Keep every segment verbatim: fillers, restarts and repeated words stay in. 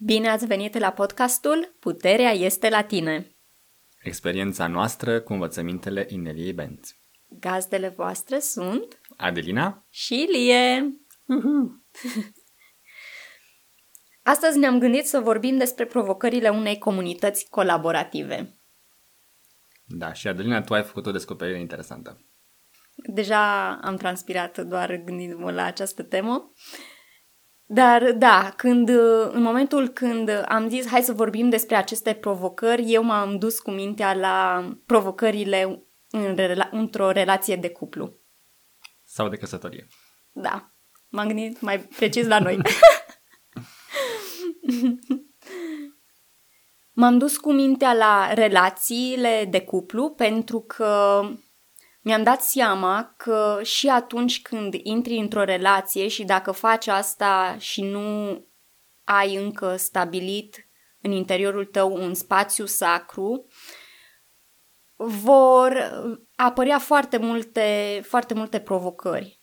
Bine ați venit la podcastul Puterea este la tine! Experiența noastră cu învățămintele Ineliei Benz. Gazdele voastre sunt Adelina și Ilie! Uhu. Astăzi ne-am gândit să vorbim despre provocările unei comunități colaborative. Da, și Adelina, tu ai făcut o descoperire interesantă. Deja am transpirat doar gândindu-mă la această temă. Dar da, când, în momentul când am zis hai să vorbim despre aceste provocări, eu m-am dus cu mintea la provocările în rela- într-o relație de cuplu. Sau de căsătorie. Da, m-am gândit mai precis la noi. M-am dus cu mintea la relațiile de cuplu pentru că mi-am dat seama că și atunci când intri într-o relație și dacă faci asta și nu ai încă stabilit în interiorul tău un spațiu sacru, vor apărea foarte multe, foarte multe provocări.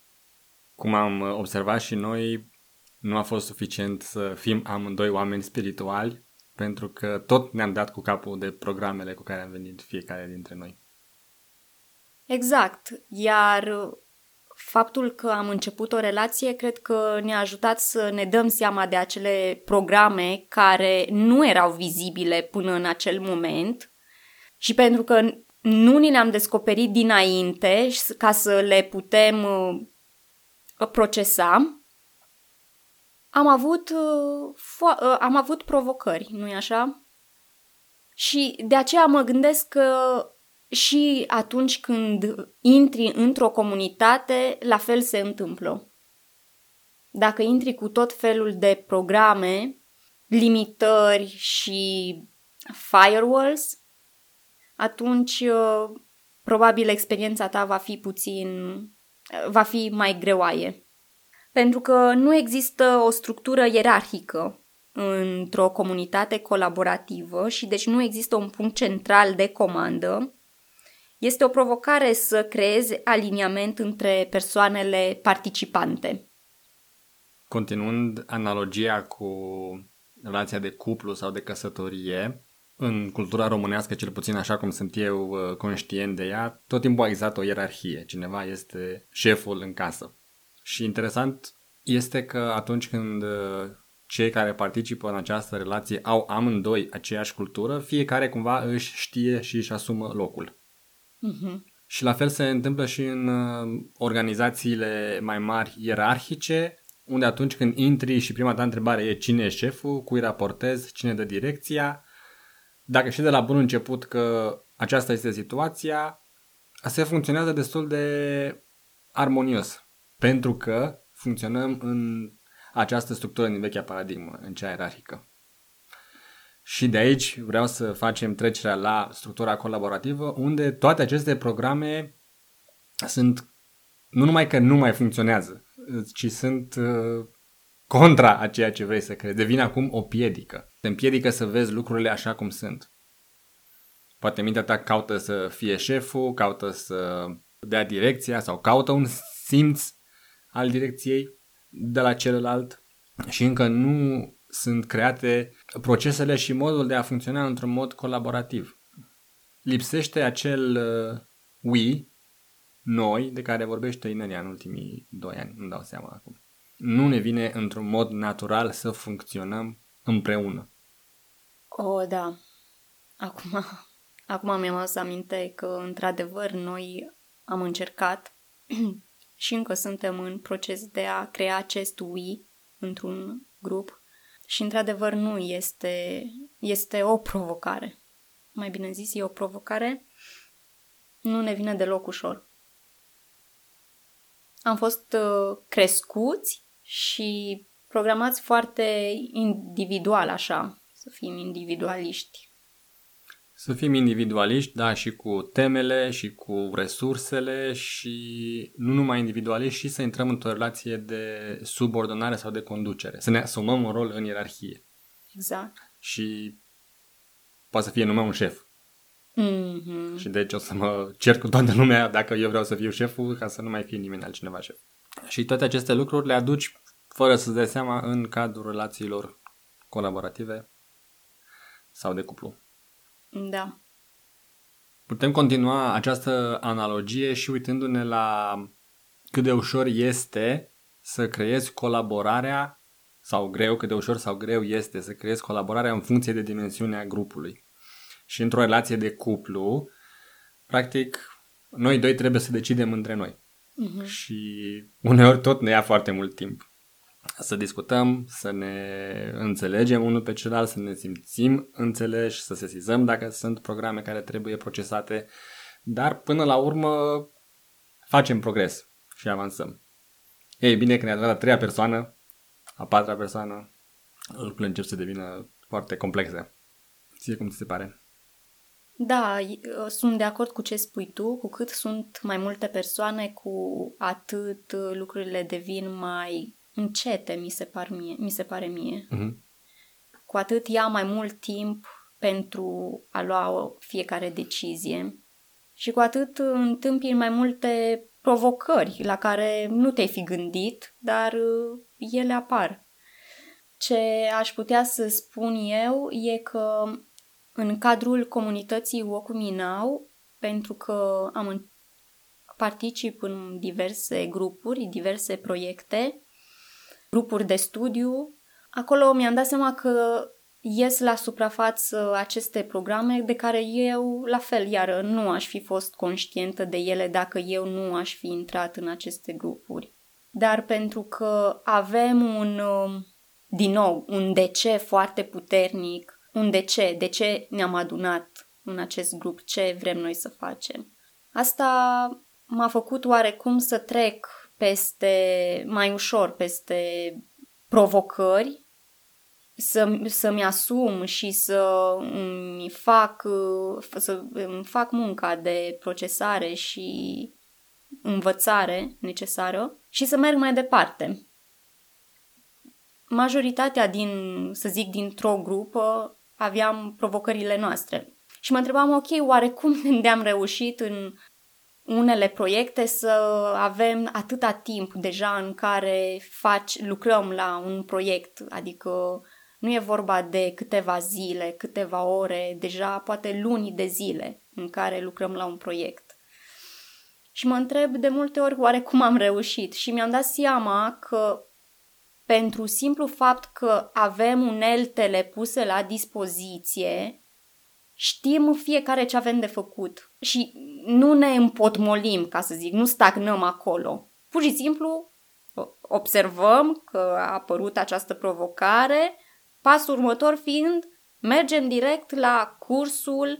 Cum am observat și noi, nu a fost suficient să fim amândoi oameni spirituali, pentru că tot ne-am dat cu capul de programele cu care am venit fiecare dintre noi. Exact, iar faptul că am început o relație cred că ne-a ajutat să ne dăm seama de acele programe care nu erau vizibile până în acel moment și pentru că nu ni le-am descoperit dinainte ca să le putem procesa, am avut, fo- am avut provocări, nu-i așa? Și de aceea mă gândesc că și atunci când intri într-o comunitate, la fel se întâmplă. Dacă intri cu tot felul de programe, limitări și firewalls, atunci probabil experiența ta va fi puțin, va fi mai greoaie. Pentru că nu există o structură ierarhică într-o comunitate colaborativă și deci nu există un punct central de comandă. Este o provocare să creezi aliniament între persoanele participante. Continuând analogia cu relația de cuplu sau de căsătorie, în cultura românească, cel puțin așa cum sunt eu conștient de ea, tot timpul a existat o ierarhie. Cineva este șeful în casă. Și interesant este că atunci când cei care participă în această relație au amândoi aceeași cultură, fiecare cumva își știe și își asumă locul. Uhum. Și la fel se întâmplă și în organizațiile mai mari ierarhice, unde atunci când intri și prima ta întrebare e cine e șeful, cui raportezi, cine dă direcția. Dacă știi de la bun început că aceasta este situația, se funcționează destul de armonios, pentru că funcționăm în această structură din vechea paradigmă, în cea ierarhică. Și de aici vreau să facem trecerea la structura colaborativă, unde toate aceste programe sunt, nu numai că nu mai funcționează, ci sunt uh, contra a ceea ce vrei să crezi. Devine acum o piedică. Te împiedică să vezi lucrurile așa cum sunt. Poate mintea ta caută să fie șeful, caută să dea direcția sau caută un simț al direcției de la celălalt și încă nu sunt create procesele și modul de a funcționa într-un mod colaborativ. Lipsește acel uh, we, noi, de care vorbește Inelia în ultimii doi ani, nu dau seama acum. Nu ne vine într-un mod natural să funcționăm împreună. Oh, da. Acum, acum mi-am adus aminte că, într-adevăr, noi am încercat și încă suntem în proces de a crea acest we într-un grup. Și, într-adevăr, nu este, este o provocare. Mai bine zis, e o provocare. Nu ne vine deloc ușor. Am fost crescuți și programați foarte individual, așa, să fim individualiști. Să fim individualiști, da, și cu temele și cu resursele și nu numai individualiști, și să intrăm într-o relație de subordonare sau de conducere. Să ne asumăm un rol în ierarhie. Exact. Și poate să fie numai un șef. Mm-hmm. Și deci o să mă cer cu toată lumea dacă eu vreau să fiu șeful, ca să nu mai fie nimeni altcineva șef. Și toate aceste lucruri le aduci fără să-ți dai seama în cadrul relațiilor colaborative sau de cuplu. Da. Putem continua această analogie și uitându-ne la cât de ușor este să creezi colaborarea sau greu, cât de ușor sau greu este să creezi colaborarea în funcție de dimensiunea grupului. Și într-o relație de cuplu, practic, noi doi trebuie să decidem între noi. Uh-huh. Și uneori tot ne ia foarte mult timp să discutăm, să ne înțelegem unul pe celălalt, să ne simțim înțeleși, să sesizăm dacă sunt programe care trebuie procesate, dar până la urmă facem progres și avansăm. Ei bine, când ne ajunge la treia persoană, a patra persoană, lucrurile încep să devină foarte complexe. Ție cum ți se pare? Da, sunt de acord cu ce spui tu, cu cât sunt mai multe persoane, cu atât lucrurile devin mai încete, mi se, par mie, mi se pare mie. Uh-huh. Cu atât ia mai mult timp pentru a lua fiecare decizie și cu atât întâmpini mai multe provocări la care nu te-ai fi gândit, dar ele apar. Ce aș putea să spun eu e că în cadrul comunității Ocuminau, pentru că am particip în diverse grupuri, diverse proiecte, grupuri de studiu, acolo mi-am dat seama că ies la suprafață aceste programe de care eu, la fel, iară, nu aș fi fost conștientă de ele dacă eu nu aș fi intrat în aceste grupuri. Dar pentru că avem un, din nou, un de ce foarte puternic, un de ce, de ce ne-am adunat în acest grup, ce vrem noi să facem. Asta m-a făcut oarecum să trec peste, mai ușor peste provocări, să, să-mi asum și să îmi fac, să îmi fac munca de procesare și învățare necesară și să merg mai departe. Majoritatea din, să zic, dintr-o grupă aveam provocările noastre. Și mă întrebam, ok, oare cum ne-am reușit în unele proiecte să avem atâta timp deja în care faci, lucrăm la un proiect, adică nu e vorba de câteva zile, câteva ore, deja poate luni de zile în care lucrăm la un proiect. Și mă întreb de multe ori oare cum am reușit și mi-am dat seama că pentru simplu fapt că avem uneltele puse la dispoziție, știm fiecare ce avem de făcut și nu ne împotmolim, ca să zic, nu stagnăm acolo. Pur și simplu observăm că a apărut această provocare, pasul următor fiind mergem direct la cursul,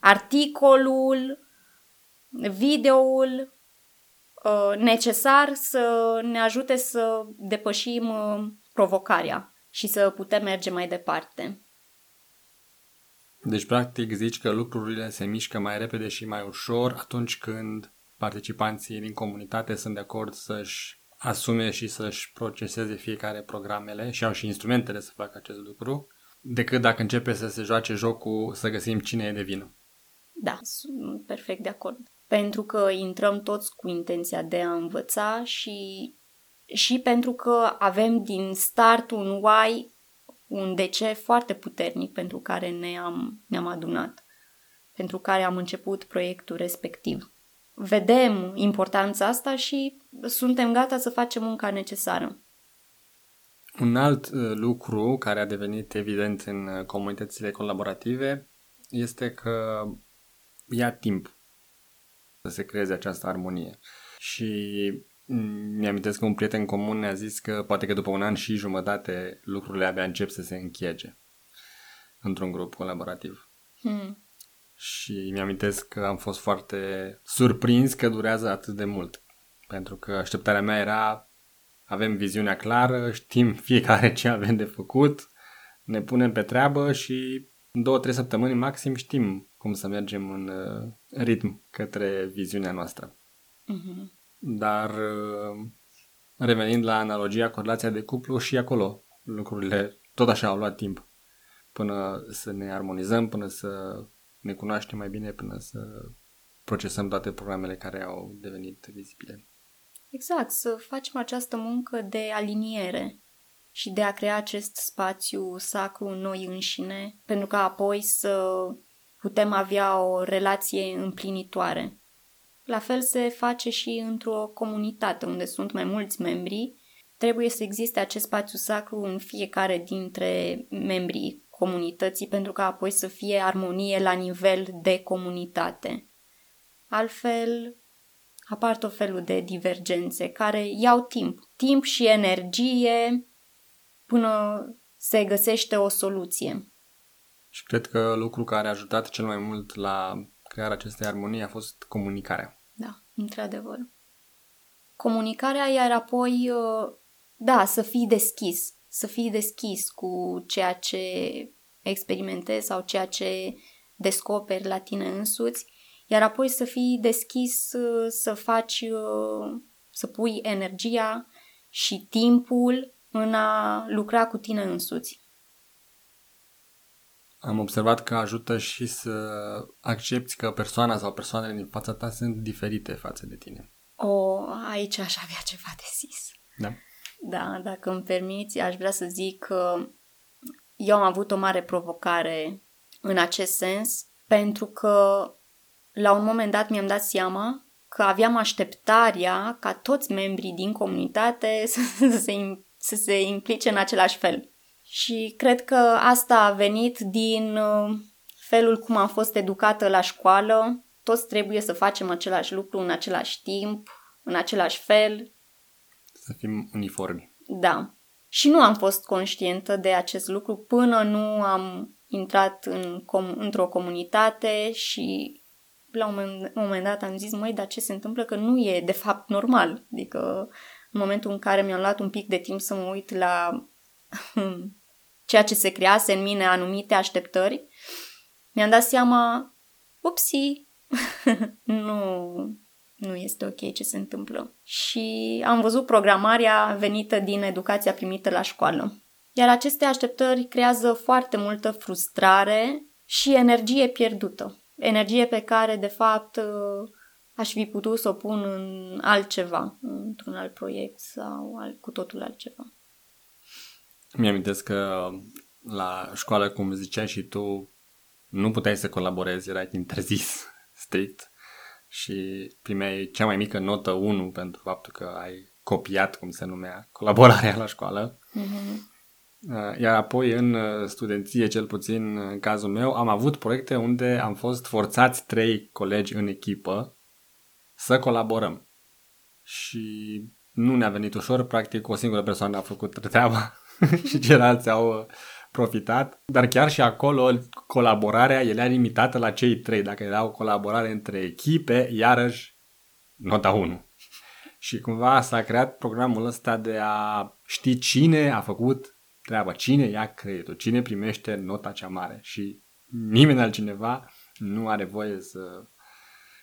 articolul, videoul necesar să ne ajute să depășim provocarea și să putem merge mai departe. Deci, practic, zici că lucrurile se mișcă mai repede și mai ușor atunci când participanții din comunitate sunt de acord să-și asume și să-și proceseze fiecare programele și au și instrumentele să facă acest lucru, decât dacă începe să se joace jocul să găsim cine e de vină. Da, sunt perfect de acord. Pentru că intrăm toți cu intenția de a învăța și, și pentru că avem din start un why, un de ce foarte puternic pentru care ne-am, ne-am adunat, pentru care am început proiectul respectiv. Vedem importanța asta și suntem gata să facem munca necesară. Un alt lucru care a devenit evident în comunitățile colaborative este că ia timp să se creeze această armonie. Și mi-amintesc că un prieten comun ne-a zis că poate că după un an și jumătate lucrurile abia încep să se închege într-un grup colaborativ. Hmm. Și mi-amintesc că am fost foarte surprins că durează atât de mult. Pentru că așteptarea mea era, avem viziunea clară, știm fiecare ce avem de făcut, ne punem pe treabă și în două, trei săptămâni maxim știm cum să mergem în ritm către viziunea noastră. Mhm. Dar revenind la analogia cu relația de cuplu, și acolo lucrurile tot așa au luat timp până să ne armonizăm, până să ne cunoaștem mai bine, până să procesăm toate programele care au devenit vizibile. Exact, să facem această muncă de aliniere. și de a crea acest spațiu sacru în noi înșine, pentru că apoi să putem avea o relație împlinitoare. La fel se face și într-o comunitate unde sunt mai mulți membri, trebuie să existe acest spațiu sacru în fiecare dintre membrii comunității, pentru că apoi să fie armonie la nivel de comunitate. Altfel, apar tot felul de divergențe care iau timp, timp și energie până se găsește o soluție. Și cred că lucru care a ajutat cel mai mult la crearea acestei armonii a fost comunicarea. Da, într-adevăr. Comunicarea, iar apoi, da, să fii deschis. Să fii deschis cu ceea ce experimentezi sau ceea ce descoperi la tine însuți, iar apoi să fii deschis să faci, să pui energia și timpul în a lucra cu tine însuți. Am observat că ajută și să accepti că persoana sau persoanele din fața ta sunt diferite față de tine. O, aici aș avea ceva de zis. Da? Da, dacă îmi permiți, aș vrea să zic că eu am avut o mare provocare în acest sens, pentru că la un moment dat mi-am dat seama că aveam așteptarea ca toți membrii din comunitate să se, să se implice în același fel. Și cred că asta a venit din felul cum am fost educată la școală. Toți trebuie să facem același lucru în același timp, în același fel. Să fim uniformi. Da. Și nu am fost conștientă de acest lucru până nu am intrat în com- într-o comunitate și la un moment dat am zis, măi, dar ce se întâmplă? Că nu e de fapt normal. Adică în momentul în care mi-am luat un pic de timp să mă uit la ceea ce se crease în mine anumite așteptări, mi-am dat seama, upsi, nu, nu este ok ce se întâmplă. Și am văzut programarea venită din educația primită la școală. Iar aceste așteptări creează foarte multă frustrare și energie pierdută. Energie pe care, de fapt, aș fi putut să o pun în altceva, într-un alt proiect sau cu totul altceva. Mi-amintesc că la școală, cum ziceai și tu, nu puteai să colaborezi, erai interzis strict și primeai cea mai mică notă unu pentru faptul că ai copiat, cum se numea, colaborarea la școală. Mm-hmm. Iar apoi în studenție, cel puțin în cazul meu, am avut proiecte unde am fost forțați trei colegi în echipă să colaborăm. Și nu ne-a venit ușor, practic o singură persoană a făcut treaba și ceilalți au profitat. Dar chiar și acolo colaborarea era limitată la cei trei. Dacă era o colaborare între echipe, iarăși nota unu. Și cumva s-a creat programul ăsta de a ști cine a făcut treaba, cine ia creditul, cine primește nota cea mare și nimeni altcineva nu are voie să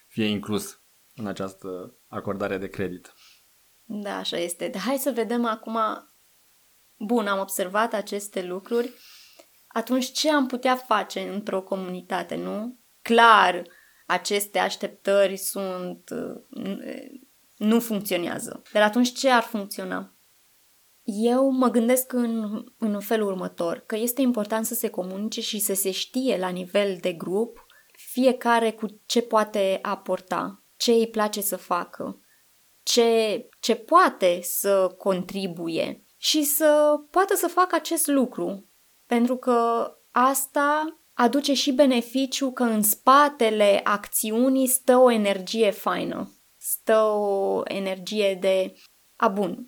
fie inclus în această acordare de credit. Da, așa este. Dar hai să vedem acum, bun, am observat aceste lucruri, atunci ce am putea face într-o comunitate, nu? Clar, aceste așteptări sunt, nu funcționează. Dar atunci ce ar funcționa? Eu mă gândesc în, în felul următor, că este important să se comunice și să se știe la nivel de grup fiecare cu ce poate aporta, ce îi place să facă, ce, ce poate să contribuie și să poată să facă acest lucru. Pentru că asta aduce și beneficiu că în spatele acțiunii stă o energie faină, stă o energie de, a bun,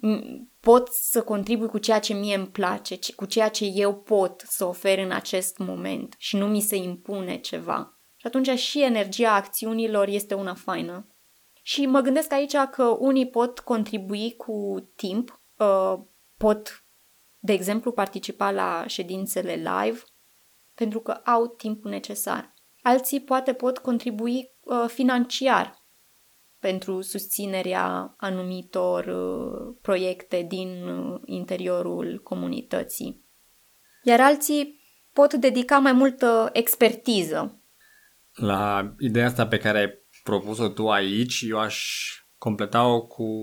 pot să contribui cu ceea ce mie îmi place, cu ceea ce eu pot să ofer în acest moment și nu mi se impune ceva. Și atunci și energia acțiunilor este una faină. Și mă gândesc aici că unii pot contribui cu timp, pot, de exemplu, participa la ședințele live pentru că au timpul necesar. Alții poate pot contribui financiar pentru susținerea anumitor uh, proiecte din uh, interiorul comunității. Iar alții pot dedica mai multă expertiză. La ideea asta pe care ai propus-o tu aici, eu aș completa-o cu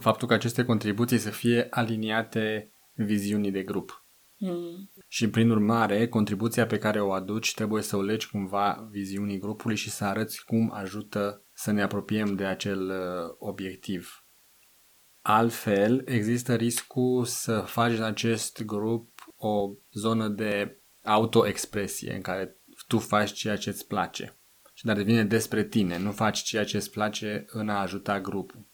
faptul că aceste contribuții să fie aliniate viziunii de grup. Mm. Și prin urmare, contribuția pe care o aduci trebuie să o legi cumva viziunii grupului și să arăți cum ajută să ne apropiem de acel obiectiv. Altfel, există riscul să faci în acest grup o zonă de autoexpresie în care tu faci ceea ce îți place. Dar devine despre tine, nu faci ceea ce îți place în a ajuta grupul.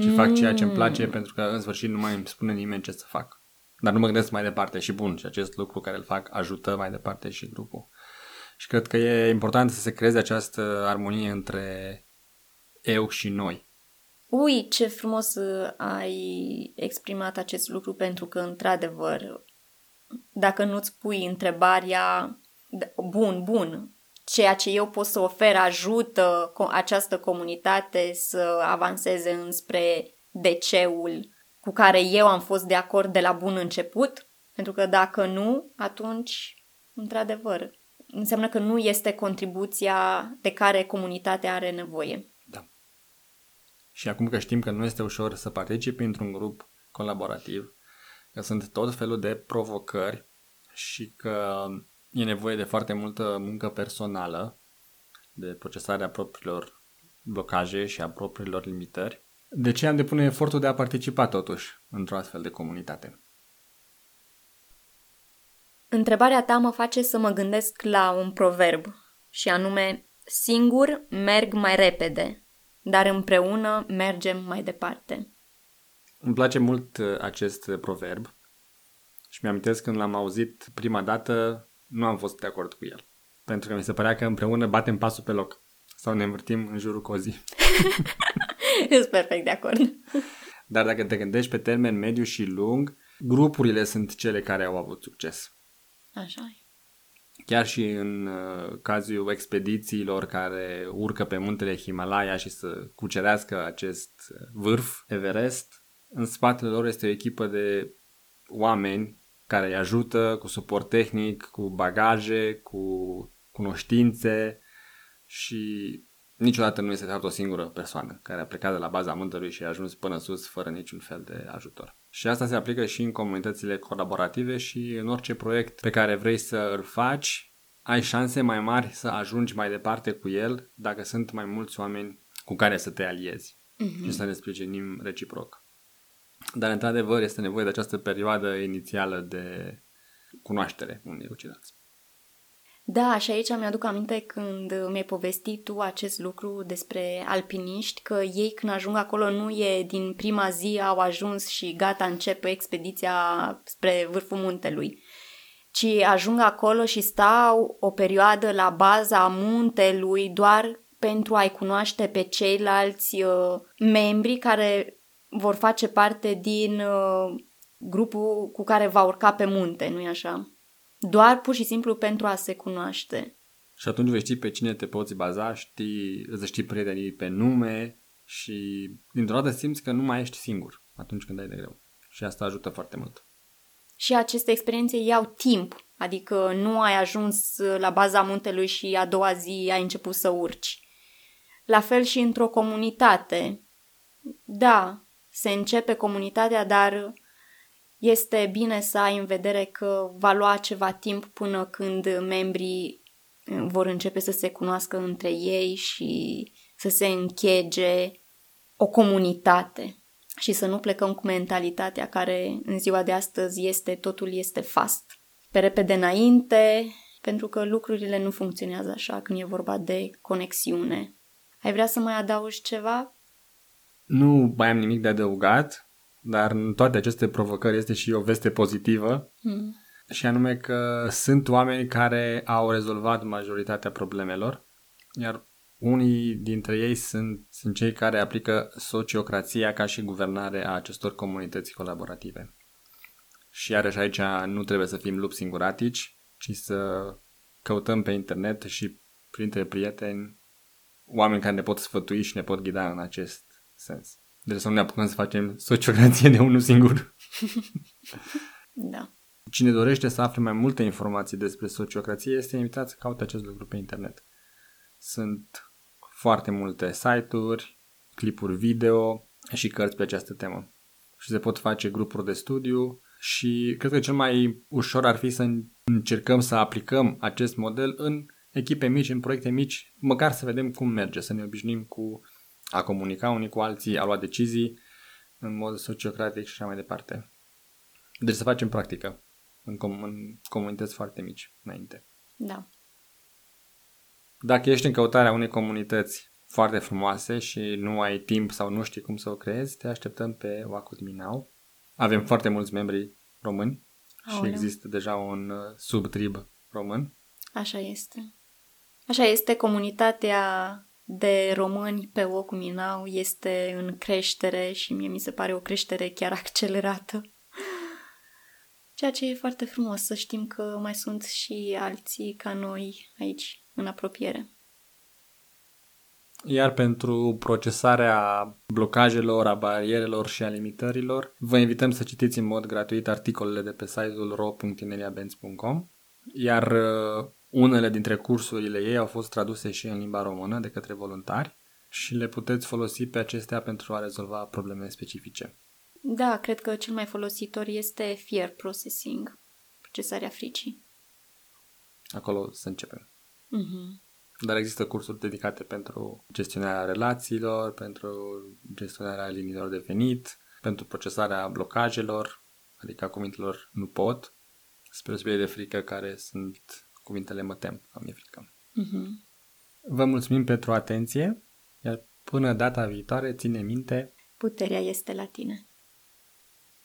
Și mm. fac ceea ce îmi place pentru că în sfârșit nu mai îmi spune nimeni ce să fac. Dar nu mă gândesc mai departe și bun, și acest lucru care îl fac ajută mai departe și grupul. Și cred că e important să se creeze această armonie între eu și noi. Ui, ce frumos ai exprimat acest lucru, pentru că într-adevăr, dacă nu-ți pui întrebarea bun, bun, ceea ce eu pot să ofer ajută această comunitate să avanseze înspre de-ceul cu care eu am fost de acord de la bun început, pentru că dacă nu, atunci, într-adevăr, înseamnă că nu este contribuția de care comunitatea are nevoie. Da. Și acum că știm că nu este ușor să participi într-un grup colaborativ, că sunt tot felul de provocări și că e nevoie de foarte multă muncă personală, de procesarea propriilor blocaje și a propriilor limitări. De ce am depune efortul de a participa totuși într-o astfel de comunitate? Întrebarea ta mă face să mă gândesc la un proverb, și anume, singur merg mai repede, dar împreună mergem mai departe. Îmi place mult acest proverb și mi-amintesc când l-am auzit prima dată, nu am fost de acord cu el. Pentru că mi se părea că împreună batem pasul pe loc sau ne învârtim în jurul cozii. Sunt perfect de acord. Dar dacă te gândești pe termen mediu și lung, grupurile sunt cele care au avut succes. Așa e. Chiar și în cazul expedițiilor care urcă pe muntele Himalaya și să cucerească acest vârf Everest, în spatele lor este o echipă de oameni care îi ajută cu suport tehnic, cu bagaje, cu cunoștințe, și niciodată nu este de fapt o singură persoană care a plecat de la baza muntelui și a ajuns până sus fără niciun fel de ajutor. Și asta se aplică și în comunitățile colaborative și în orice proiect pe care vrei să îl faci, ai șanse mai mari să ajungi mai departe cu el dacă sunt mai mulți oameni cu care să te aliezi mm-hmm. și să ne sprijinim reciproc. Dar, într-adevăr, este nevoie de această perioadă inițială de cunoaștere unei ucidați. Da, și aici mi-aduc aminte când mi-ai povestit tu acest lucru despre alpiniști, că ei când ajung acolo nu e din prima zi au ajuns și gata, începe expediția spre vârful muntelui, ci ajung acolo și stau o perioadă la baza muntelui doar pentru a-i cunoaște pe ceilalți uh, membri care vor face parte din uh, grupul cu care va urca pe munte, nu-i așa? Doar pur și simplu pentru a se cunoaște. Și atunci vei ști pe cine te poți baza, știi, îți știi prietenii pe nume și dintr-o dată simți că nu mai ești singur atunci când ai de greu. Și asta ajută foarte mult. Și aceste experiențe iau timp, adică nu ai ajuns la baza muntelui și a doua zi ai început să urci. La fel și într-o comunitate. Da, se începe comunitatea, dar este bine să ai în vedere că va lua ceva timp până când membrii vor începe să se cunoască între ei și să se închege o comunitate și să nu plecăm cu mentalitatea care în ziua de astăzi este totul este fast. Pe repede înainte, pentru că lucrurile nu funcționează așa când e vorba de conexiune. Ai vrea să mai adaugi ceva? Nu mai am nimic de adăugat, dar în toate aceste provocări este și o veste pozitivă mm. și anume că sunt oameni care au rezolvat majoritatea problemelor, iar unii dintre ei sunt, sunt cei care aplică sociocrația ca și guvernare a acestor comunități colaborative. Și iarăși aici nu trebuie să fim lupi singuratici, ci să căutăm pe internet și printre prieteni oameni care ne pot sfătui și ne pot ghida în acest sens. Deci să nu ne apucăm să facem sociocrație de unul singur. Da. Cine dorește să afle mai multe informații despre sociocrație este invitat să caute acest lucru pe internet. Sunt foarte multe site-uri, clipuri video și cărți pe această temă. Și se pot face grupuri de studiu și cred că cel mai ușor ar fi să încercăm să aplicăm acest model în echipe mici, în proiecte mici, măcar să vedem cum merge, să ne obișnim cu a comunica unii cu alții, a lua decizii în mod sociocratic și așa mai departe. Deci să facem practică în, com- în comunități foarte mici înainte. Da. Dacă ești în căutarea unei comunități foarte frumoase și nu ai timp sau nu știi cum să o creezi, te așteptăm pe Ocuminau. Avem foarte mulți membri români. Aoleu. Și există deja un subtrib român. Așa este. Așa este, comunitatea de români pe Ocuminau este în creștere și mie mi se pare o creștere chiar accelerată. Ceea ce e foarte frumos să știm că mai sunt și alții ca noi aici, în apropiere. Iar pentru procesarea blocajelor, a barierelor și a limitărilor, vă invităm să citiți în mod gratuit articolele de pe site-ul r o punct inelia benz punct com, iar unele dintre cursurile ei au fost traduse și în limba română de către voluntari și le puteți folosi pe acestea pentru a rezolva probleme specifice. Da, cred că cel mai folositor este Fear Processing, procesarea fricii. Acolo să începem. Mhm. Dar există cursuri dedicate pentru gestionarea relațiilor, pentru gestionarea liniilor de venit, pentru procesarea blocajelor, adică a cuvintelor nu pot, spre deosebire de frică, care sunt cuvintele mă tem, sau mi-e frică. Uh-huh. Vă mulțumim pentru atenție, iar până data viitoare, ține minte, puterea este la tine.